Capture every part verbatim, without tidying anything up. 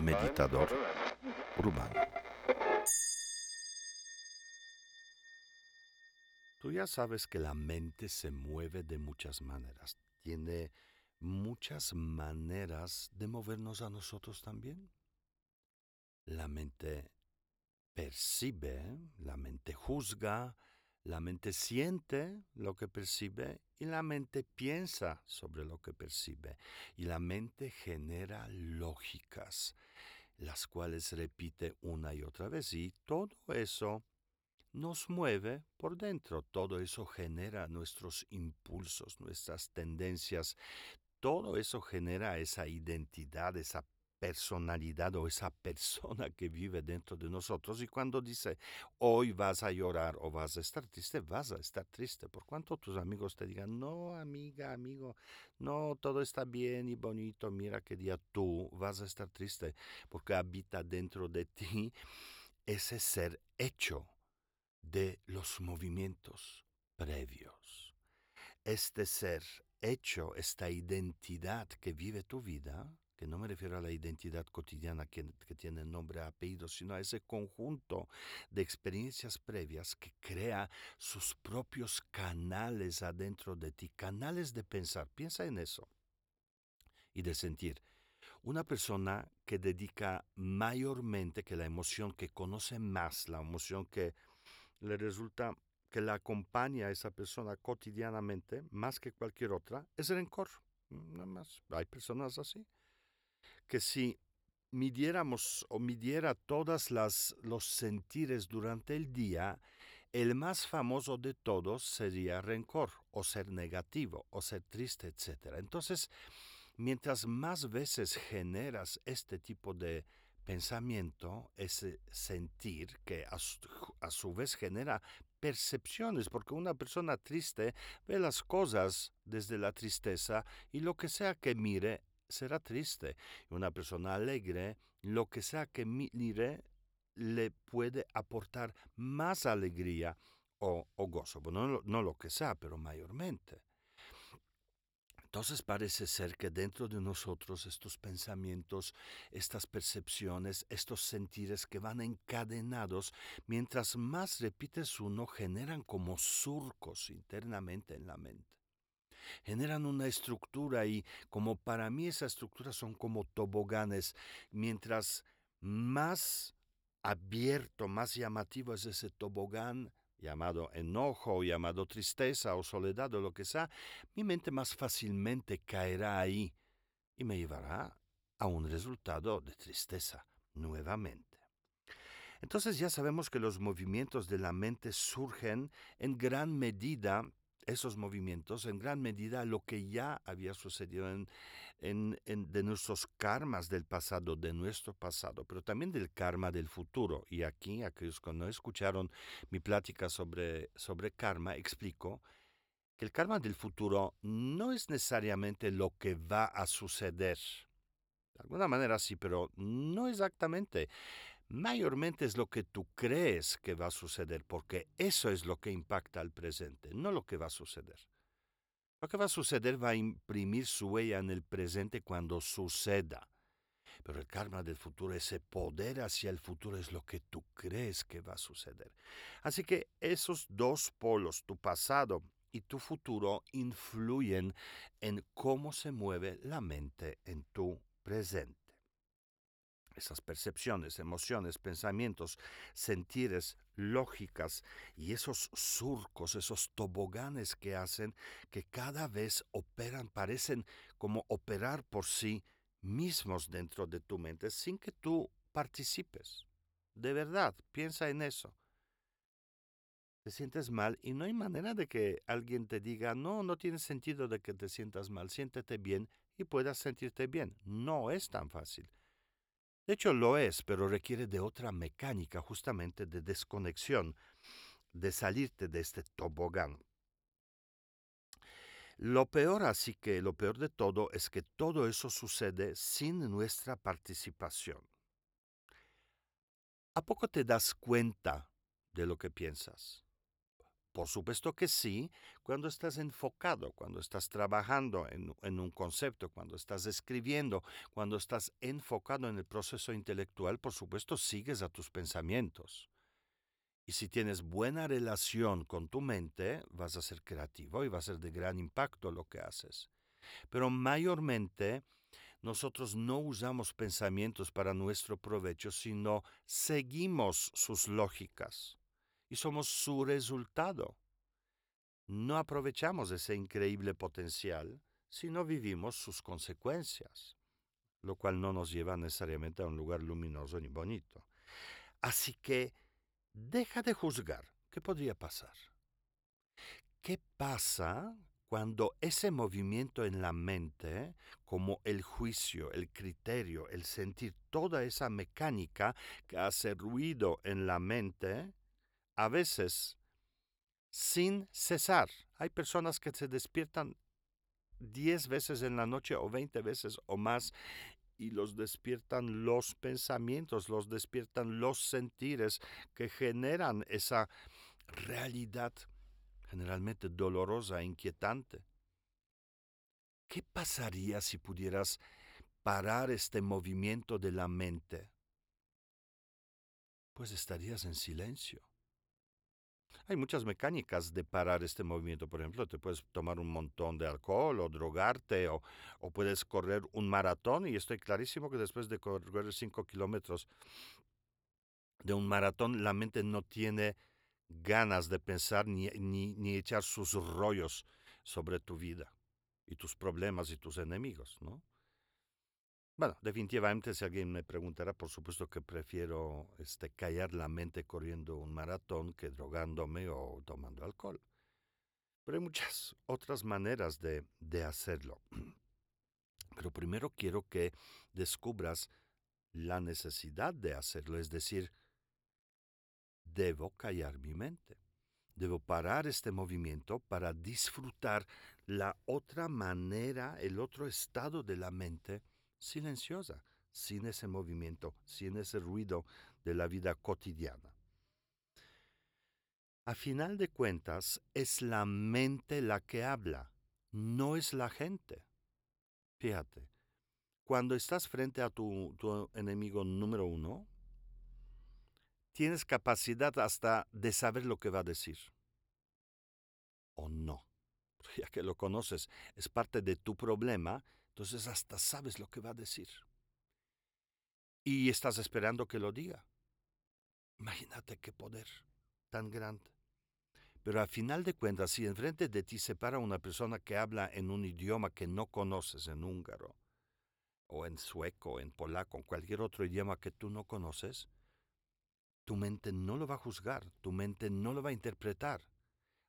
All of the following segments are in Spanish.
Meditador urbano. Tú ya sabes que la mente se mueve de muchas maneras. Tiene muchas maneras de movernos a nosotros también. La mente percibe, la mente juzga, la mente siente lo que percibe y la mente piensa sobre lo que percibe. Y la mente genera lógicas, las cuales repite una y otra vez. Y todo eso nos mueve por dentro. Todo eso genera nuestros impulsos, nuestras tendencias. Todo eso genera esa identidad, esa personalidad o esa persona que vive dentro de nosotros. Y cuando dice, hoy vas a llorar o vas a estar triste, vas a estar triste. Por cuanto tus amigos te digan, no, amiga, amigo, no, todo está bien y bonito, mira qué día, tú vas a estar triste, porque habita dentro de ti ese ser hecho de los movimientos previos. Este ser hecho, esta identidad que vive tu vida, que no me refiero a la identidad cotidiana que, que tiene nombre, apellido, sino a ese conjunto de experiencias previas que crea sus propios canales adentro de ti, canales de pensar. Piensa en eso y de sentir. Una persona que dedica mayormente, que la emoción que conoce más, la emoción que le resulta, que la acompaña a esa persona cotidianamente, más que cualquier otra, es el rencor. Nada más. Hay personas así, que si midiéramos o midiera todas las los sentires durante el día, el más famoso de todos sería rencor, o ser negativo, o ser triste, etcétera. Entonces, mientras más veces generas este tipo de pensamiento, ese sentir, que a su, a su vez genera percepciones, porque una persona triste ve las cosas desde la tristeza y lo que sea que mire será triste. Una persona alegre, lo que sea que mire, le puede aportar más alegría o, o gozo. Bueno, no, no lo que sea, pero mayormente. Entonces parece ser que dentro de nosotros estos pensamientos, estas percepciones, estos sentires que van encadenados, mientras más repites uno, generan como surcos internamente en la mente. Generan una estructura y, como para mí, esas estructuras son como toboganes. Mientras más abierto, más llamativo es ese tobogán, llamado enojo, o llamado tristeza, o soledad, o lo que sea, mi mente más fácilmente caerá ahí y me llevará a un resultado de tristeza nuevamente. Entonces ya sabemos que los movimientos de la mente surgen en gran medida Esos movimientos, en gran medida, lo que ya había sucedido en, en, en, de nuestros karmas del pasado, de nuestro pasado, pero también del karma del futuro. Y aquí, aquellos que no escucharon mi plática sobre, sobre karma, explico que el karma del futuro no es necesariamente lo que va a suceder. De alguna manera sí, pero no exactamente. Mayormente es lo que tú crees que va a suceder, porque eso es lo que impacta al presente, no lo que va a suceder. Lo que va a suceder va a imprimir su huella en el presente cuando suceda. Pero el karma del futuro, ese poder hacia el futuro, es lo que tú crees que va a suceder. Así que esos dos polos, tu pasado y tu futuro, influyen en cómo se mueve la mente en tu presente. Esas percepciones, emociones, pensamientos, sentires, lógicas y esos surcos, esos toboganes que hacen que cada vez operan, parecen como operar por sí mismos dentro de tu mente sin que tú participes. De verdad, piensa en eso. Te sientes mal y no hay manera de que alguien te diga, no, no tiene sentido de que te sientas mal, siéntete bien y puedas sentirte bien. No es tan fácil. De hecho lo es, pero requiere de otra mecánica, justamente de desconexión, de salirte de este tobogán. Lo peor, así que lo peor de todo, es que todo eso sucede sin nuestra participación. ¿A poco te das cuenta de lo que piensas? Por supuesto que sí, cuando estás enfocado, cuando estás trabajando en, en un concepto, cuando estás escribiendo, cuando estás enfocado en el proceso intelectual, por supuesto sigues a tus pensamientos. Y si tienes buena relación con tu mente, vas a ser creativo y va a ser de gran impacto lo que haces. Pero mayormente nosotros no usamos pensamientos para nuestro provecho, sino seguimos sus lógicas. Y somos su resultado. No aprovechamos ese increíble potencial, sino vivimos sus consecuencias, lo cual no nos lleva necesariamente a un lugar luminoso ni bonito. Así que deja de juzgar. ¿Qué podría pasar? ¿Qué pasa cuando ese movimiento en la mente, como el juicio, el criterio, el sentir, toda esa mecánica que hace ruido en la mente, a veces, sin cesar? Hay personas que se despiertan diez veces en la noche o veinte veces o más y los despiertan los pensamientos, los despiertan los sentires que generan esa realidad generalmente dolorosa e inquietante. ¿Qué pasaría si pudieras parar este movimiento de la mente? Pues estarías en silencio. Hay muchas mecánicas de parar este movimiento. Por ejemplo, te puedes tomar un montón de alcohol o drogarte o, o puedes correr un maratón. Y estoy clarísimo que después de correr cinco kilómetros de un maratón, la mente no tiene ganas de pensar ni, ni, ni echar sus rollos sobre tu vida y tus problemas y tus enemigos, ¿no? Bueno, definitivamente si alguien me preguntara, por supuesto que prefiero este, callar la mente corriendo un maratón que drogándome o tomando alcohol. Pero hay muchas otras maneras de, de hacerlo. Pero primero quiero que descubras la necesidad de hacerlo, es decir, debo callar mi mente. Debo parar este movimiento para disfrutar la otra manera, el otro estado de la mente, silenciosa, sin ese movimiento, sin ese ruido de la vida cotidiana. A final de cuentas, es la mente la que habla, no es la gente. Fíjate, cuando estás frente a tu, tu enemigo número uno, tienes capacidad hasta de saber lo que va a decir. O no, ya que lo conoces, es parte de tu problema. Entonces hasta sabes lo que va a decir. Y estás esperando que lo diga. Imagínate qué poder tan grande. Pero al final de cuentas, si enfrente de ti se para una persona que habla en un idioma que no conoces, en húngaro, o en sueco, en polaco, en cualquier otro idioma que tú no conoces, tu mente no lo va a juzgar, tu mente no lo va a interpretar.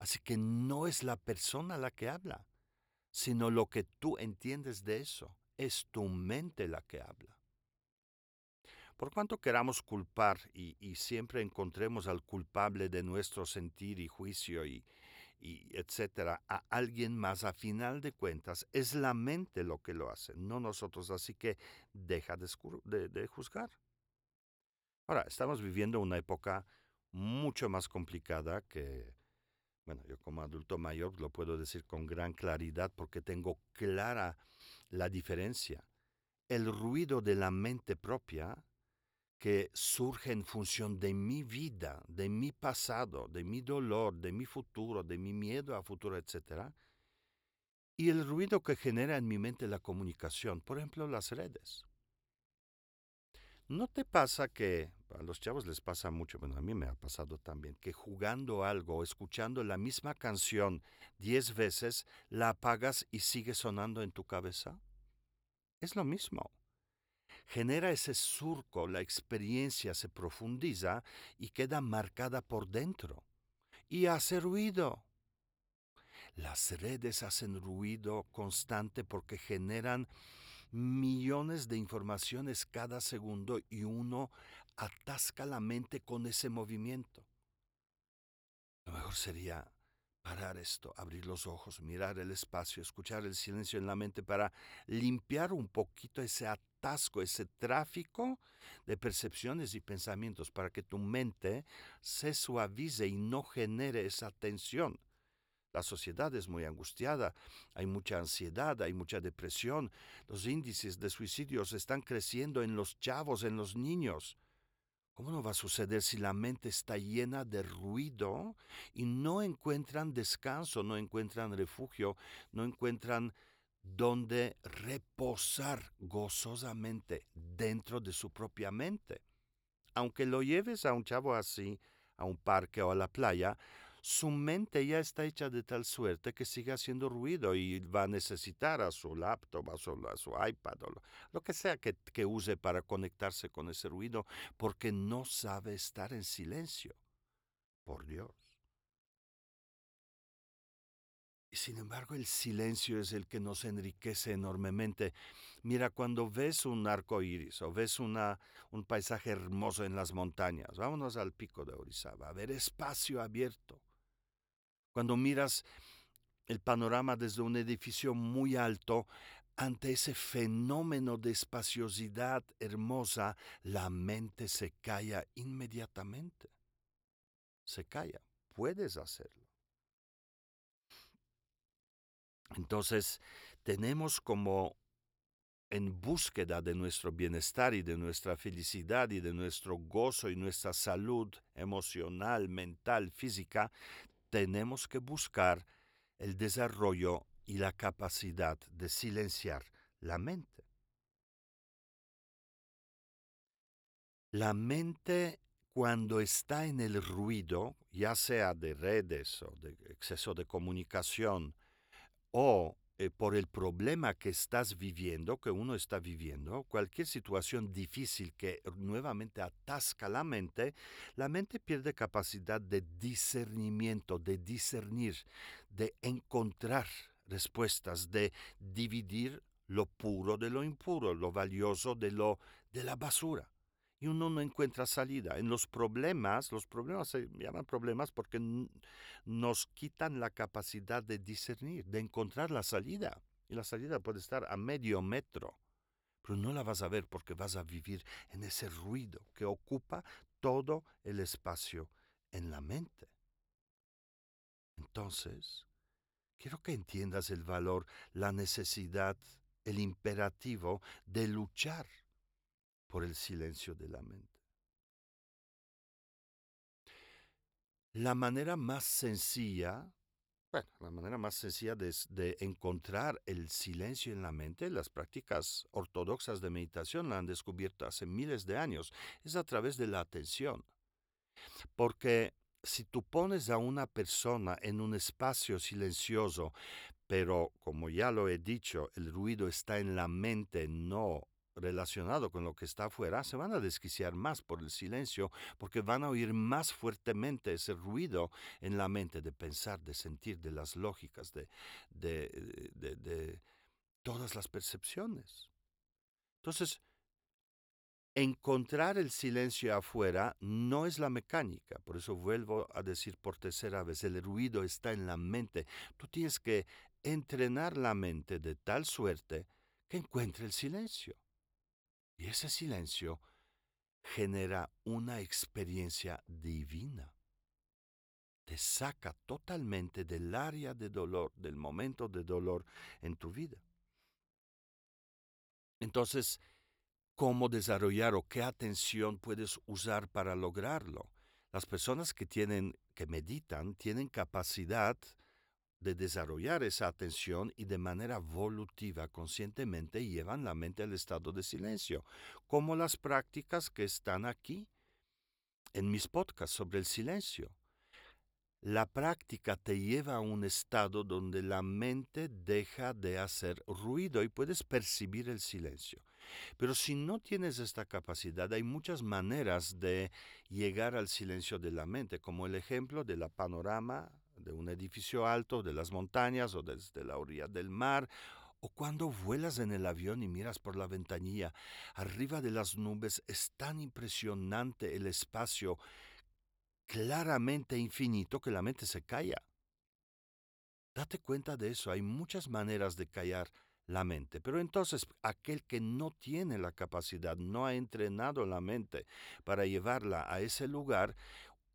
Así que no es la persona la que habla, sino lo que tú entiendes de eso. Es tu mente la que habla. Por cuanto queramos culpar y, y siempre encontremos al culpable de nuestro sentir y juicio y, y etcétera, a alguien más, a final de cuentas, es la mente lo que lo hace, no nosotros. Así que deja de, de, de juzgar. Ahora, estamos viviendo una época mucho más complicada que... Bueno, yo como adulto mayor lo puedo decir con gran claridad porque tengo clara la diferencia. El ruido de la mente propia que surge en función de mi vida, de mi pasado, de mi dolor, de mi futuro, de mi miedo a futuro, etcétera. Y el ruido que genera en mi mente la comunicación, por ejemplo, las redes. ¿No te pasa que, a los chavos les pasa mucho, bueno, a mí me ha pasado también, que jugando algo, escuchando la misma canción diez veces, la apagas y sigue sonando en tu cabeza? Es lo mismo. Genera ese surco, la experiencia se profundiza y queda marcada por dentro. Y hace ruido. Las redes hacen ruido constante porque generan millones de informaciones cada segundo y uno atasca la mente con ese movimiento. Lo mejor sería parar esto, abrir los ojos, mirar el espacio, escuchar el silencio en la mente para limpiar un poquito ese atasco atasco, ese tráfico de percepciones y pensamientos para que tu mente se suavice y no genere esa tensión. La sociedad es muy angustiada, hay mucha ansiedad, hay mucha depresión, los índices de suicidios están creciendo en los chavos, en los niños. ¿Cómo no va a suceder si la mente está llena de ruido y no encuentran descanso, no encuentran refugio, no encuentran donde reposar gozosamente dentro de su propia mente? Aunque lo lleves a un chavo así, a un parque o a la playa, su mente ya está hecha de tal suerte que sigue haciendo ruido y va a necesitar a su laptop, a su, a su iPad, o lo, lo que sea que, que use para conectarse con ese ruido, porque no sabe estar en silencio. Por Dios. Y sin embargo, el silencio es el que nos enriquece enormemente. Mira, cuando ves un arco iris o ves una, un paisaje hermoso en las montañas, vámonos al Pico de Orizaba, a ver espacio abierto. Cuando miras el panorama desde un edificio muy alto, ante ese fenómeno de espaciosidad hermosa, la mente se calla inmediatamente. Se calla. Puedes hacerlo. Entonces, tenemos como en búsqueda de nuestro bienestar y de nuestra felicidad y de nuestro gozo y nuestra salud emocional, mental, física, tenemos que buscar el desarrollo y la capacidad de silenciar la mente. La mente, cuando está en el ruido, ya sea de redes o de exceso de comunicación, o eh, por el problema que estás viviendo, que uno está viviendo, cualquier situación difícil que nuevamente atasca la mente, la mente pierde capacidad de discernimiento, de discernir, de encontrar respuestas, de dividir lo puro de lo impuro, lo valioso de lo de la basura. Y uno no encuentra salida. En los problemas, los problemas se llaman problemas porque n- nos quitan la capacidad de discernir, de encontrar la salida. Y la salida puede estar a medio metro, pero no la vas a ver porque vas a vivir en ese ruido que ocupa todo el espacio en la mente. Entonces, quiero que entiendas el valor, la necesidad, el imperativo de luchar por el silencio de la mente. La manera más sencilla, bueno, la manera más sencilla de, de encontrar el silencio en la mente, las prácticas ortodoxas de meditación la han descubierto hace miles de años, es a través de la atención. Porque si tú pones a una persona en un espacio silencioso, pero como ya lo he dicho, el ruido está en la mente, no relacionado con lo que está afuera, se van a desquiciar más por el silencio porque van a oír más fuertemente ese ruido en la mente de pensar, de sentir, de las lógicas, de, de, de, de, de todas las percepciones. Entonces, encontrar el silencio afuera no es la mecánica, por eso vuelvo a decir por tercera vez, el ruido está en la mente. Tú tienes que entrenar la mente de tal suerte que encuentre el silencio. Y ese silencio genera una experiencia divina. Te saca totalmente del área de dolor, del momento de dolor en tu vida. Entonces, ¿cómo desarrollar o qué atención puedes usar para lograrlo? Las personas que tienen, que meditan, tienen capacidad de desarrollar esa atención y de manera volitiva, conscientemente, llevan la mente al estado de silencio, como las prácticas que están aquí, en mis podcasts sobre el silencio. La práctica te lleva a un estado donde la mente deja de hacer ruido y puedes percibir el silencio. Pero si no tienes esta capacidad, hay muchas maneras de llegar al silencio de la mente, como el ejemplo de la panorama de un edificio alto, de las montañas o desde la orilla del mar, o cuando vuelas en el avión y miras por la ventanilla, arriba de las nubes es tan impresionante el espacio claramente infinito que la mente se calla. Date cuenta de eso, hay muchas maneras de callar la mente. Pero entonces aquel que no tiene la capacidad, no ha entrenado la mente para llevarla a ese lugar,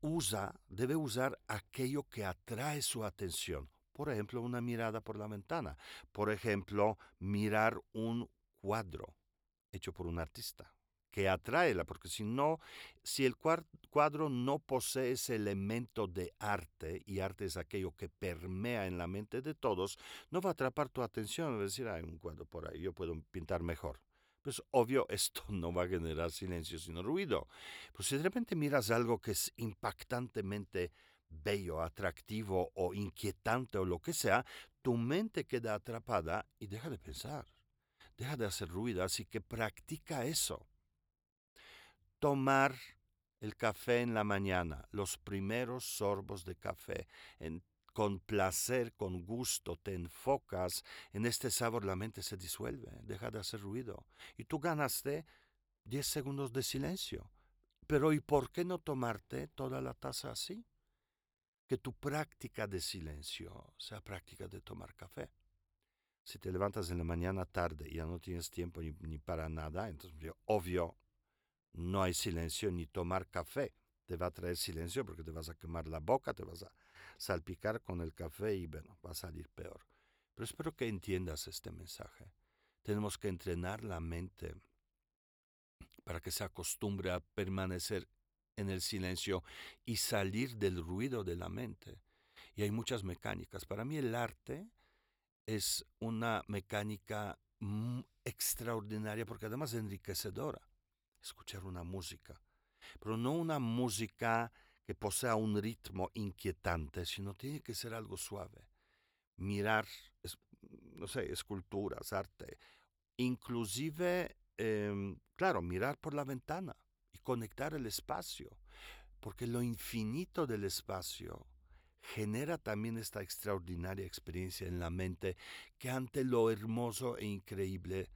usa, debe usar aquello que atrae su atención. Por ejemplo, una mirada por la ventana. Por ejemplo, mirar un cuadro hecho por un artista que atraela, porque si no, si el cuadro no posee ese elemento de arte, y arte es aquello que permea en la mente de todos, no va a atrapar tu atención, va a decir, hay un cuadro por ahí, yo puedo pintar mejor. Pues obvio, esto no va a generar silencio, sino ruido. Pues si de repente miras algo que es impactantemente bello, atractivo o inquietante o lo que sea, tu mente queda atrapada y deja de pensar, deja de hacer ruido, así que practica eso. Tomar el café en la mañana, los primeros sorbos de café, en, con placer, con gusto, te enfocas en este sabor, la mente se disuelve, deja de hacer ruido. Y tú ganaste diez segundos de silencio. Pero ¿y por qué no tomarte toda la taza así? Que tu práctica de silencio sea práctica de tomar café. Si te levantas en la mañana tarde y ya no tienes tiempo ni, ni para nada, entonces obvio, no hay silencio, ni tomar café te va a traer silencio porque te vas a quemar la boca, te vas a salpicar con el café y bueno, va a salir peor. Pero espero que entiendas este mensaje. Tenemos que entrenar la mente para que se acostumbre a permanecer en el silencio y salir del ruido de la mente. Y hay muchas mecánicas. Para mí el arte es una mecánica extraordinaria porque además es enriquecedora. Escuchar una música, pero no una música que posea un ritmo inquietante, sino tiene que ser algo suave. Mirar, es, no sé, esculturas, arte, inclusive, eh, claro, mirar por la ventana y conectar el espacio, porque lo infinito del espacio genera también esta extraordinaria experiencia en la mente que ante lo hermoso e increíble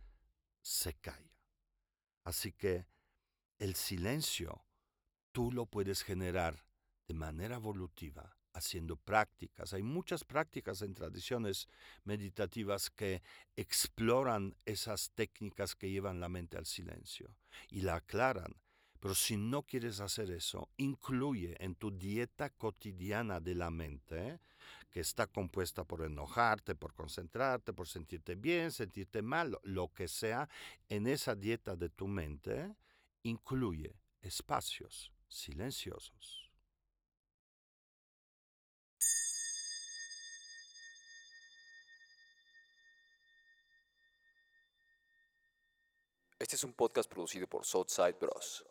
se calla. Así que el silencio tú lo puedes generar de manera evolutiva, haciendo prácticas. Hay muchas prácticas en tradiciones meditativas que exploran esas técnicas que llevan la mente al silencio y la aclaran. Pero si no quieres hacer eso, incluye en tu dieta cotidiana de la mente, ¿eh? que está compuesta por enojarte, por concentrarte, por sentirte bien, sentirte mal, lo que sea, en esa dieta de tu mente, ¿eh? incluye espacios silenciosos. Este es un podcast producido por Southside Bros.